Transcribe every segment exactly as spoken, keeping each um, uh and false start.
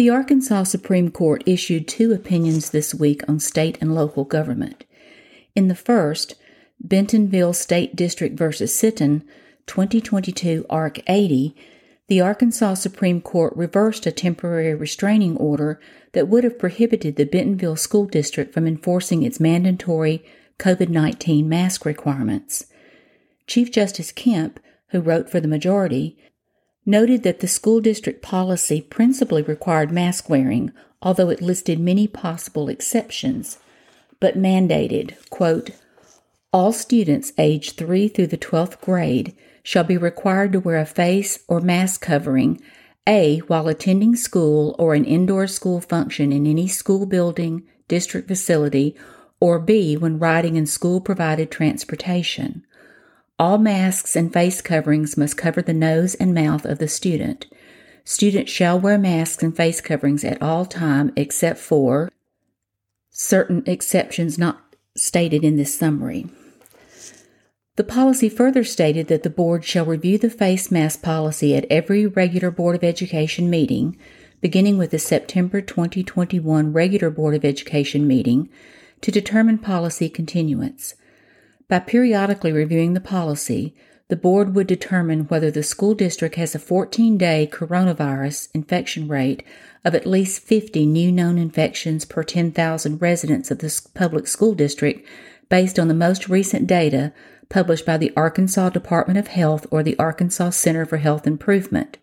The Arkansas Supreme Court issued two opinions this week on state and local government. In the first, Bentonville State District v. Sitton, twenty twenty-two Ark. eighty, the Arkansas Supreme Court reversed a temporary restraining order that would have prohibited the Bentonville School District from enforcing its mandatory covid nineteen mask requirements. Chief Justice Kemp, who wrote for the majority, noted that the school district policy principally required mask wearing, although it listed many possible exceptions, but mandated, quote, all students aged three through the twelfth grade shall be required to wear a face or mask covering, A, while attending school or an indoor school function in any school building, district facility, or B, when riding in school-provided transportation. All masks and face coverings must cover the nose and mouth of the student. Students shall wear masks and face coverings at all times except for certain exceptions not stated in this summary. The policy further stated that the board shall review the face mask policy at every regular Board of Education meeting, beginning with the September twenty twenty-one regular Board of Education meeting, to determine policy continuance. By periodically reviewing the policy, the board would determine whether the school district has a fourteen-day coronavirus infection rate of at least fifty new known infections per ten thousand residents of the public school district based on the most recent data published by the Arkansas Department of Health or the Arkansas Center for Health Improvement.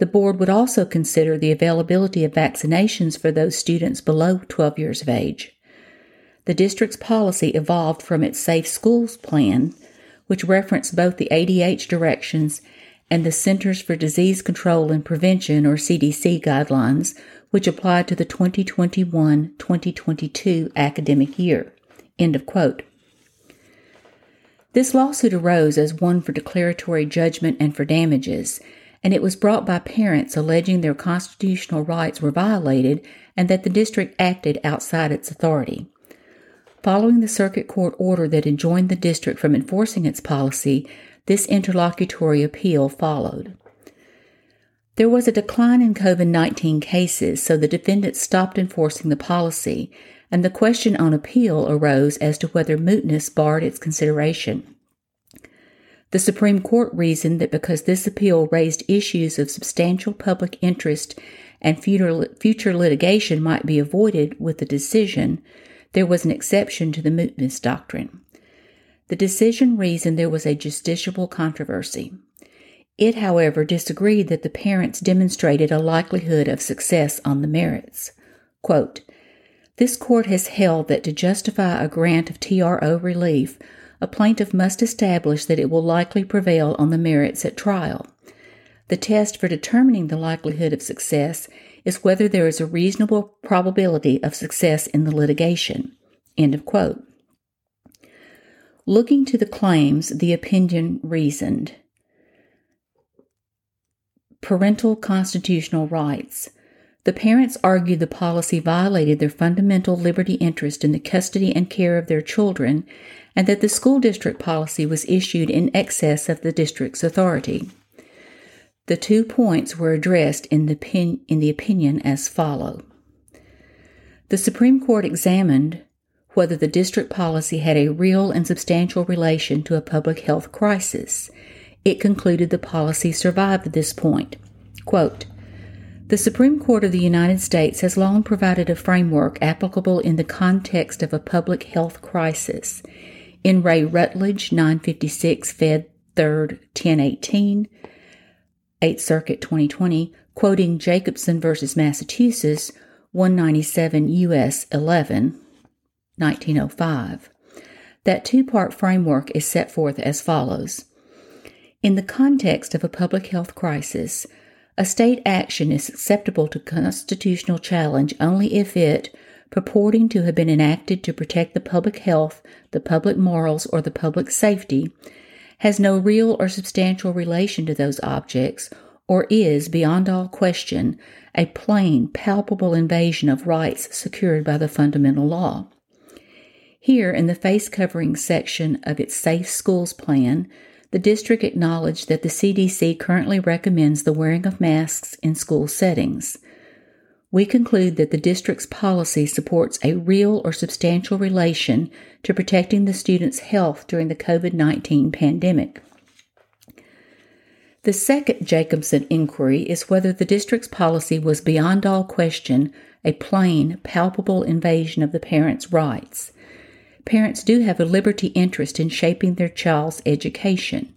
The board would also consider the availability of vaccinations for those students below twelve years of age. The district's policy evolved from its Safe Schools plan, which referenced both the A D H directions and the Centers for Disease Control and Prevention, or C D C, guidelines, which applied to the twenty twenty-one twenty twenty-two academic year. End of quote. This lawsuit arose as one for declaratory judgment and for damages, and it was brought by parents alleging their constitutional rights were violated and that the district acted outside its authority. Following the circuit court order that enjoined the district from enforcing its policy, this interlocutory appeal followed. There was a decline in covid nineteen cases, so the defendants stopped enforcing the policy, and the question on appeal arose as to whether mootness barred its consideration. The Supreme Court reasoned that because this appeal raised issues of substantial public interest and future, future litigation might be avoided with the decision, there was an exception to the mootness doctrine. The decision reasoned there was a justiciable controversy. It, however, disagreed that the parents demonstrated a likelihood of success on the merits. Quote, this court has held that to justify a grant of T R O relief, a plaintiff must establish that it will likely prevail on the merits at trial. The test for determining the likelihood of success is whether there is a reasonable probability of success in the litigation. End of quote. Looking to the claims, the opinion reasoned. Parental constitutional rights. The parents argued the policy violated their fundamental liberty interest in the custody and care of their children, and that the school district policy was issued in excess of the district's authority. The two points were addressed in the, pin, in the opinion as follow. The Supreme Court examined whether the district policy had a real and substantial relation to a public health crisis. It concluded the policy survived at this point. Quote, the Supreme Court of the United States has long provided a framework applicable in the context of a public health crisis. In Ray Rutledge, nine fifty-six, Fed third, ten eighteen, eighth Circuit twenty twenty, quoting Jacobson v. Massachusetts, one ninety-seven U S eleven, nineteen oh five. That two-part framework is set forth as follows. In the context of a public health crisis, a state action is susceptible to constitutional challenge only if it, purporting to have been enacted to protect the public health, the public morals, or the public safety, has no real or substantial relation to those objects, or is, beyond all question, a plain, palpable invasion of rights secured by the fundamental law. Here, in the face covering section of its Safe Schools plan, the district acknowledged that the C D C currently recommends the wearing of masks in school settings. we conclude that the district's policy supports a real or substantial relation to protecting the students' health during the COVID nineteen pandemic. The second Jacobson inquiry is whether the district's policy was beyond all question a plain, palpable invasion of the parents' rights. Parents do have a liberty interest in shaping their child's education.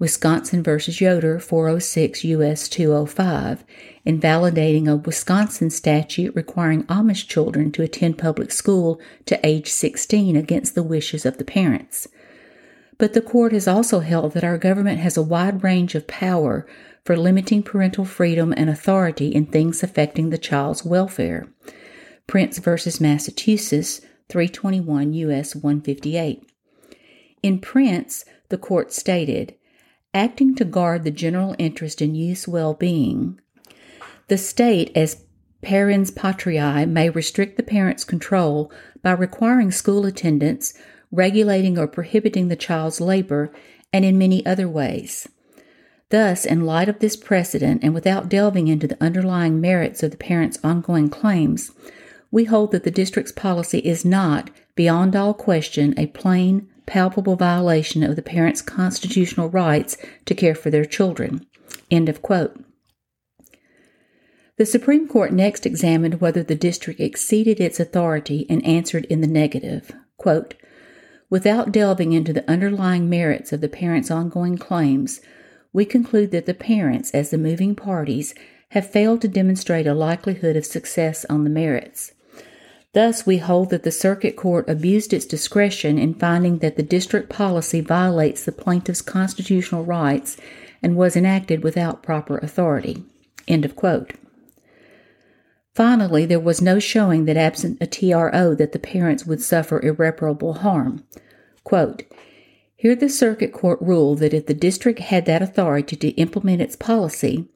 Wisconsin v. Yoder, four oh six U S two oh five, invalidating a Wisconsin statute requiring Amish children to attend public school to age sixteen against the wishes of the parents. But the court has also held that our government has a wide range of power for limiting parental freedom and authority in things affecting the child's welfare. Prince v. Massachusetts, three twenty-one U S one fifty-eight. In Prince, the court stated, acting to guard the general interest in youth's well-being, the state, as parens patriae, may restrict the parent's control by requiring school attendance, regulating or prohibiting the child's labor, and in many other ways. Thus, in light of this precedent and without delving into the underlying merits of the parent's ongoing claims, we hold that the district's policy is not, beyond all question, a plain, palpable violation of the parents' constitutional rights to care for their children. End of quote. The Supreme Court next examined whether the district exceeded its authority and answered in the negative. Quote, without delving into the underlying merits of the parents' ongoing claims, we conclude that the parents, as the moving parties, have failed to demonstrate a likelihood of success on the merits. Thus, we hold that the Circuit Court abused its discretion in finding that the district policy violates the plaintiff's constitutional rights and was enacted without proper authority. End of quote. Finally, there was no showing that absent a T R O that the parents would suffer irreparable harm. Quote, here the Circuit Court ruled that if the district had that authority to implement its policy,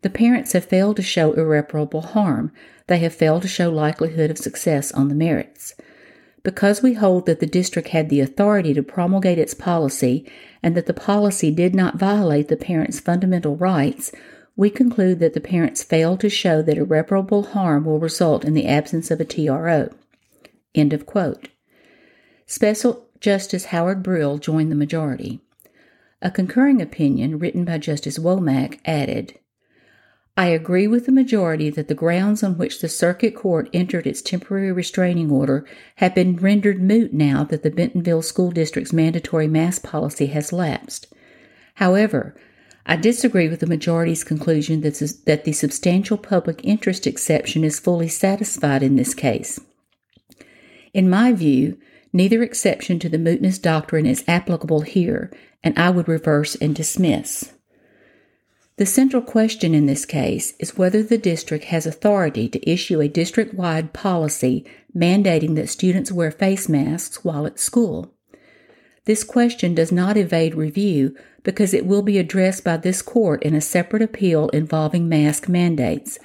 the parents have failed to show irreparable harm. They have failed to show likelihood of success on the merits. Because we hold that the district had the authority to promulgate its policy and that the policy did not violate the parents' fundamental rights, we conclude that the parents failed to show that irreparable harm will result in the absence of a T R O. End of quote. Special Justice Howard Brill joined the majority. A concurring opinion written by Justice Womack added, I agree with the majority that the grounds on which the Circuit Court entered its temporary restraining order have been rendered moot now that the Bentonville School District's mandatory mask policy has lapsed. However, I disagree with the majority's conclusion that the substantial public interest exception is fully satisfied in this case. In my view, neither exception to the mootness doctrine is applicable here, and I would reverse and dismiss. The central question in this case is whether the district has authority to issue a district-wide policy mandating that students wear face masks while at school. This question does not evade review because it will be addressed by this court in a separate appeal involving mask mandates,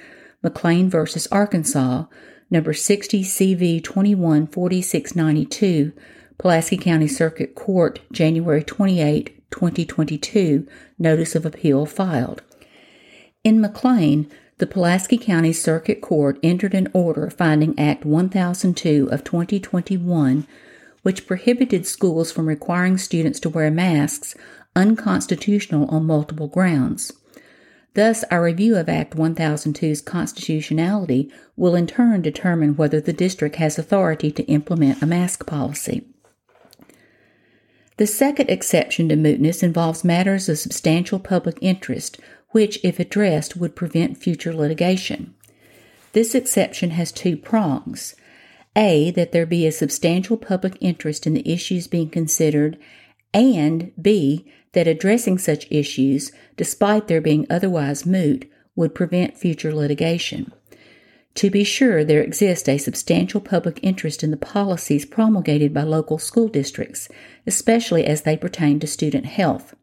McLean v. Arkansas, number sixty C V twenty-one forty-six ninety-two, Pulaski County Circuit Court, January twenty-eighth, twenty twenty-two, Notice of Appeal filed. In McLean, the Pulaski County Circuit Court entered an order finding Act ten oh two of twenty twenty-one, which prohibited schools from requiring students to wear masks, unconstitutional on multiple grounds. Thus, our review of Act ten oh two's constitutionality will in turn determine whether the district has authority to implement a mask policy. The second exception to mootness involves matters of substantial public interest, which, if addressed, would prevent future litigation. This exception has two prongs. A, that there be a substantial public interest in the issues being considered, and B, that addressing such issues, despite their being otherwise moot, would prevent future litigation. To be sure, there exists a substantial public interest in the policies promulgated by local school districts, especially as they pertain to student health.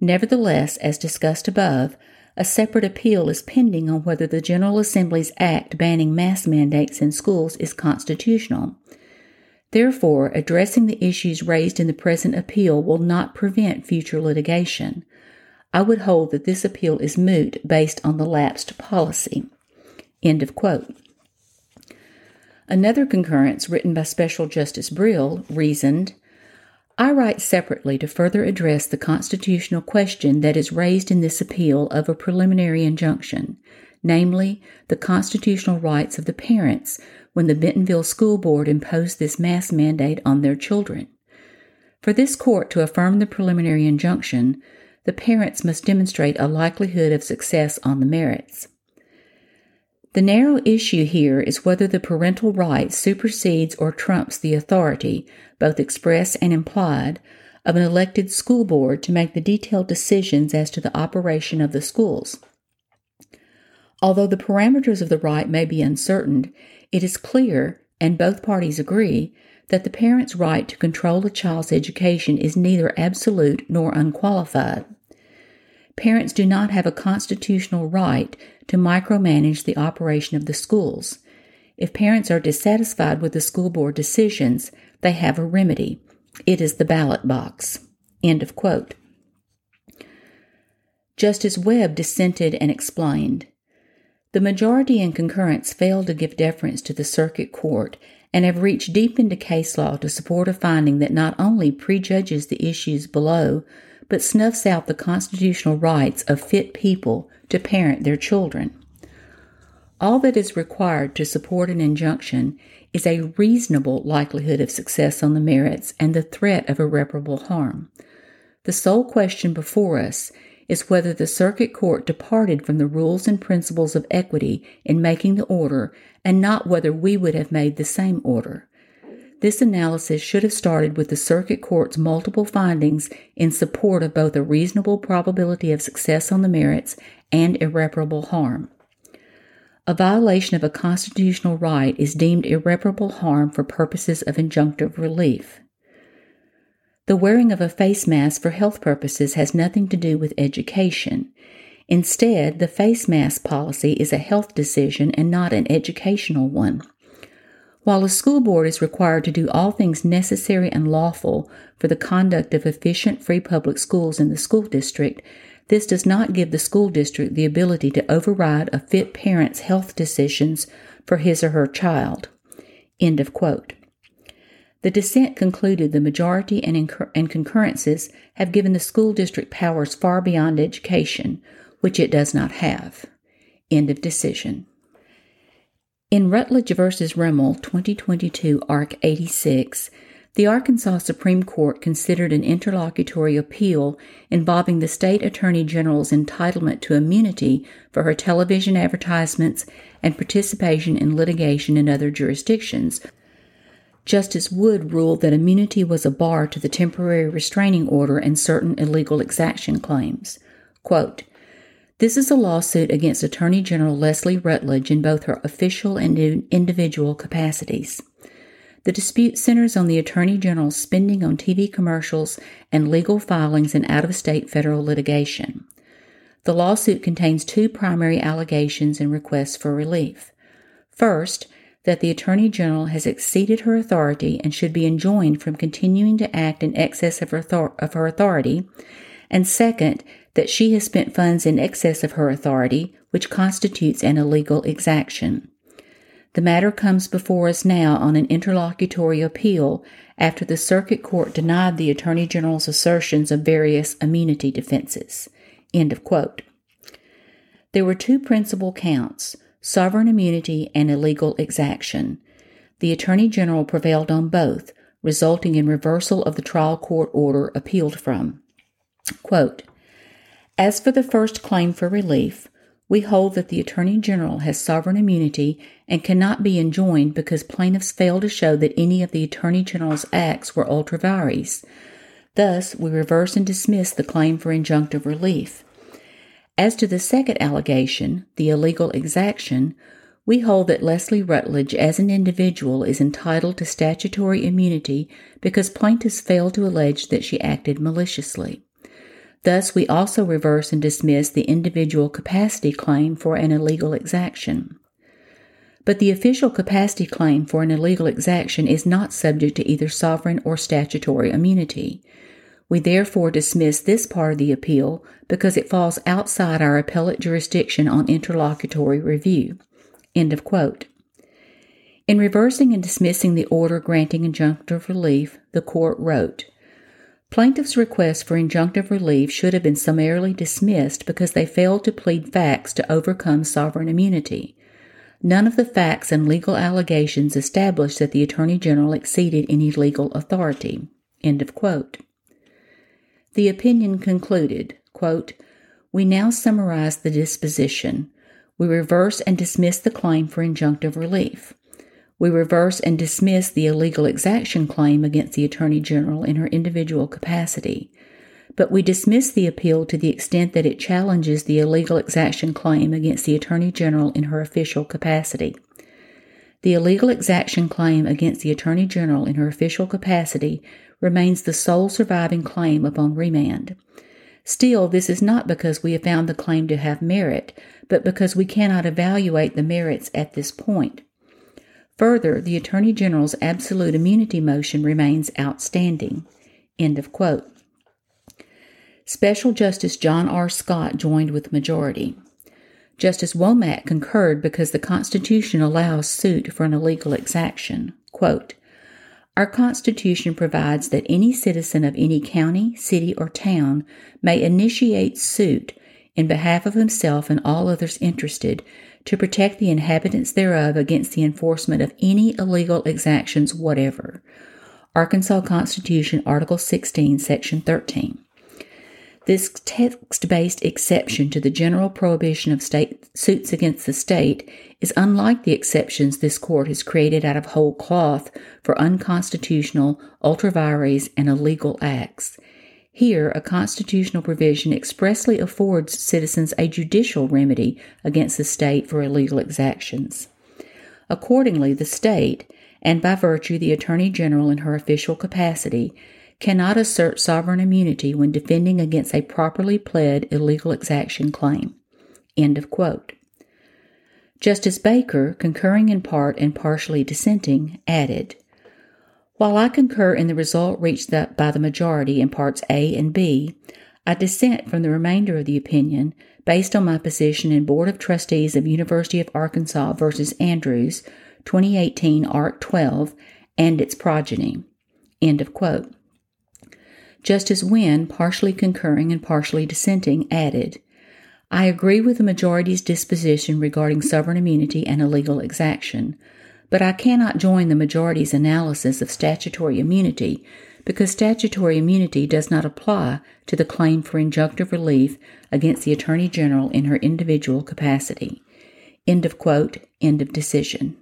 Nevertheless, as discussed above, a separate appeal is pending on whether the General Assembly's act banning mask mandates in schools is constitutional. Therefore, addressing the issues raised in the present appeal will not prevent future litigation. I would hold that this appeal is moot based on the lapsed policy. End of quote. Another concurrence written by Special Justice Brill reasoned, I write separately to further address the constitutional question that is raised in this appeal of a preliminary injunction, namely, the constitutional rights of the parents when the Bentonville School Board imposed this mask mandate on their children. For this court to affirm the preliminary injunction, the parents must demonstrate a likelihood of success on the merits. The narrow issue here is whether the parental right supersedes or trumps the authority, both express and implied, of an elected school board to make the detailed decisions as to the operation of the schools. Although the parameters of the right may be uncertain, it is clear, and both parties agree, that the parent's right to control a child's education is neither absolute nor unqualified. Parents do not have a constitutional right to micromanage the operation of the schools. If parents are dissatisfied with the school board decisions, they have a remedy. It is the ballot box. End of quote. Justice Webb dissented and explained, the majority and concurrence failed to give deference to the circuit court and have reached deep into case law to support a finding that not only prejudges the issues below, but snuffs out the constitutional rights of fit people to parent their children. All that is required to support an injunction is a reasonable likelihood of success on the merits and the threat of irreparable harm. The sole question before us is whether the circuit court departed from the rules and principles of equity in making the order, and not whether we would have made the same order. This analysis should have started with the circuit court's multiple findings in support of both a reasonable probability of success on the merits and irreparable harm. A violation of a constitutional right is deemed irreparable harm for purposes of injunctive relief. The wearing of a face mask for health purposes has nothing to do with education. Instead, the face mask policy is a health decision and not an educational one. While a school board is required to do all things necessary and lawful for the conduct of efficient free public schools in the school district, this does not give the school district the ability to override a fit parent's health decisions for his or her child. End of quote. The dissent concluded the majority and, incur- and concurrences have given the school district powers far beyond education, which it does not have. End of decision. In Rutledge v. Rimmel, twenty twenty-two Ark. eighty-six, the Arkansas Supreme Court considered an interlocutory appeal involving the state attorney general's entitlement to immunity for her television advertisements and participation in litigation in other jurisdictions. Justice Wood ruled that immunity was a bar to the temporary restraining order and certain illegal exaction claims. Quote, this is a lawsuit against Attorney General Leslie Rutledge in both her official and individual capacities. The dispute centers on the Attorney General's spending on T V commercials and legal filings in out-of-state federal litigation. The lawsuit contains two primary allegations and requests for relief. First, that the Attorney General has exceeded her authority and should be enjoined from continuing to act in excess of her, author- of her authority, and second, that she has spent funds in excess of her authority, which constitutes an illegal exaction. The matter comes before us now on an interlocutory appeal after the Circuit Court denied the Attorney General's assertions of various immunity defenses. End of quote. There were two principal counts, sovereign immunity and illegal exaction. The Attorney General prevailed on both, resulting in reversal of the trial court order appealed from. Quote, as for the first claim for relief, we hold that the Attorney General has sovereign immunity and cannot be enjoined because plaintiffs fail to show that any of the Attorney General's acts were ultra vires. Thus, we reverse and dismiss the claim for injunctive relief. As to the second allegation, the illegal exaction, we hold that Leslie Rutledge as an individual is entitled to statutory immunity because plaintiffs fail to allege that she acted maliciously. Thus, we also reverse and dismiss the individual capacity claim for an illegal exaction. But the official capacity claim for an illegal exaction is not subject to either sovereign or statutory immunity. We therefore dismiss this part of the appeal because it falls outside our appellate jurisdiction on interlocutory review. End of quote. In reversing and dismissing the order granting injunctive relief, the court wrote, "Plaintiffs' requests for injunctive relief should have been summarily dismissed because they failed to plead facts to overcome sovereign immunity. None of the facts and legal allegations established that the Attorney General exceeded any legal authority." End of quote. The opinion concluded, quote, "We now summarize the disposition. We reverse and dismiss the claim for injunctive relief. We reverse and dismiss the illegal exaction claim against the Attorney General in her individual capacity, but we dismiss the appeal to the extent that it challenges the illegal exaction claim against the Attorney General in her official capacity. The illegal exaction claim against the Attorney General in her official capacity remains the sole surviving claim upon remand. Still, this is not because we have found the claim to have merit, but because we cannot evaluate the merits at this point. Further, the Attorney General's absolute immunity motion remains outstanding." End of quote. Special Justice John R. Scott joined with majority. Justice Womack concurred because the Constitution allows suit for an illegal exaction. Quote, "Our Constitution provides that any citizen of any county, city, or town may initiate suit in behalf of himself and all others interested to protect the inhabitants thereof against the enforcement of any illegal exactions whatever." Arkansas Constitution, Article sixteen, Section thirteen. This text-based exception to the general prohibition of state suits against the state is unlike the exceptions this court has created out of whole cloth for unconstitutional, ultra vires, and illegal acts. Here, a constitutional provision expressly affords citizens a judicial remedy against the state for illegal exactions. Accordingly, the state, and by virtue the Attorney General in her official capacity, cannot assert sovereign immunity when defending against a properly pled illegal exaction claim." End of quote. Justice Baker, concurring in part and partially dissenting, added, "While I concur in the result reached by the majority in parts A and B, I dissent from the remainder of the opinion based on my position in Board of Trustees of University of Arkansas v. Andrews, twenty eighteen Ark. twelve, and its progeny." End of quote. Justice Wynne, partially concurring and partially dissenting, added, "I agree with the majority's disposition regarding sovereign immunity and illegal exaction, but I cannot join the majority's analysis of statutory immunity because statutory immunity does not apply to the claim for injunctive relief against the Attorney General in her individual capacity." End of quote. End of decision.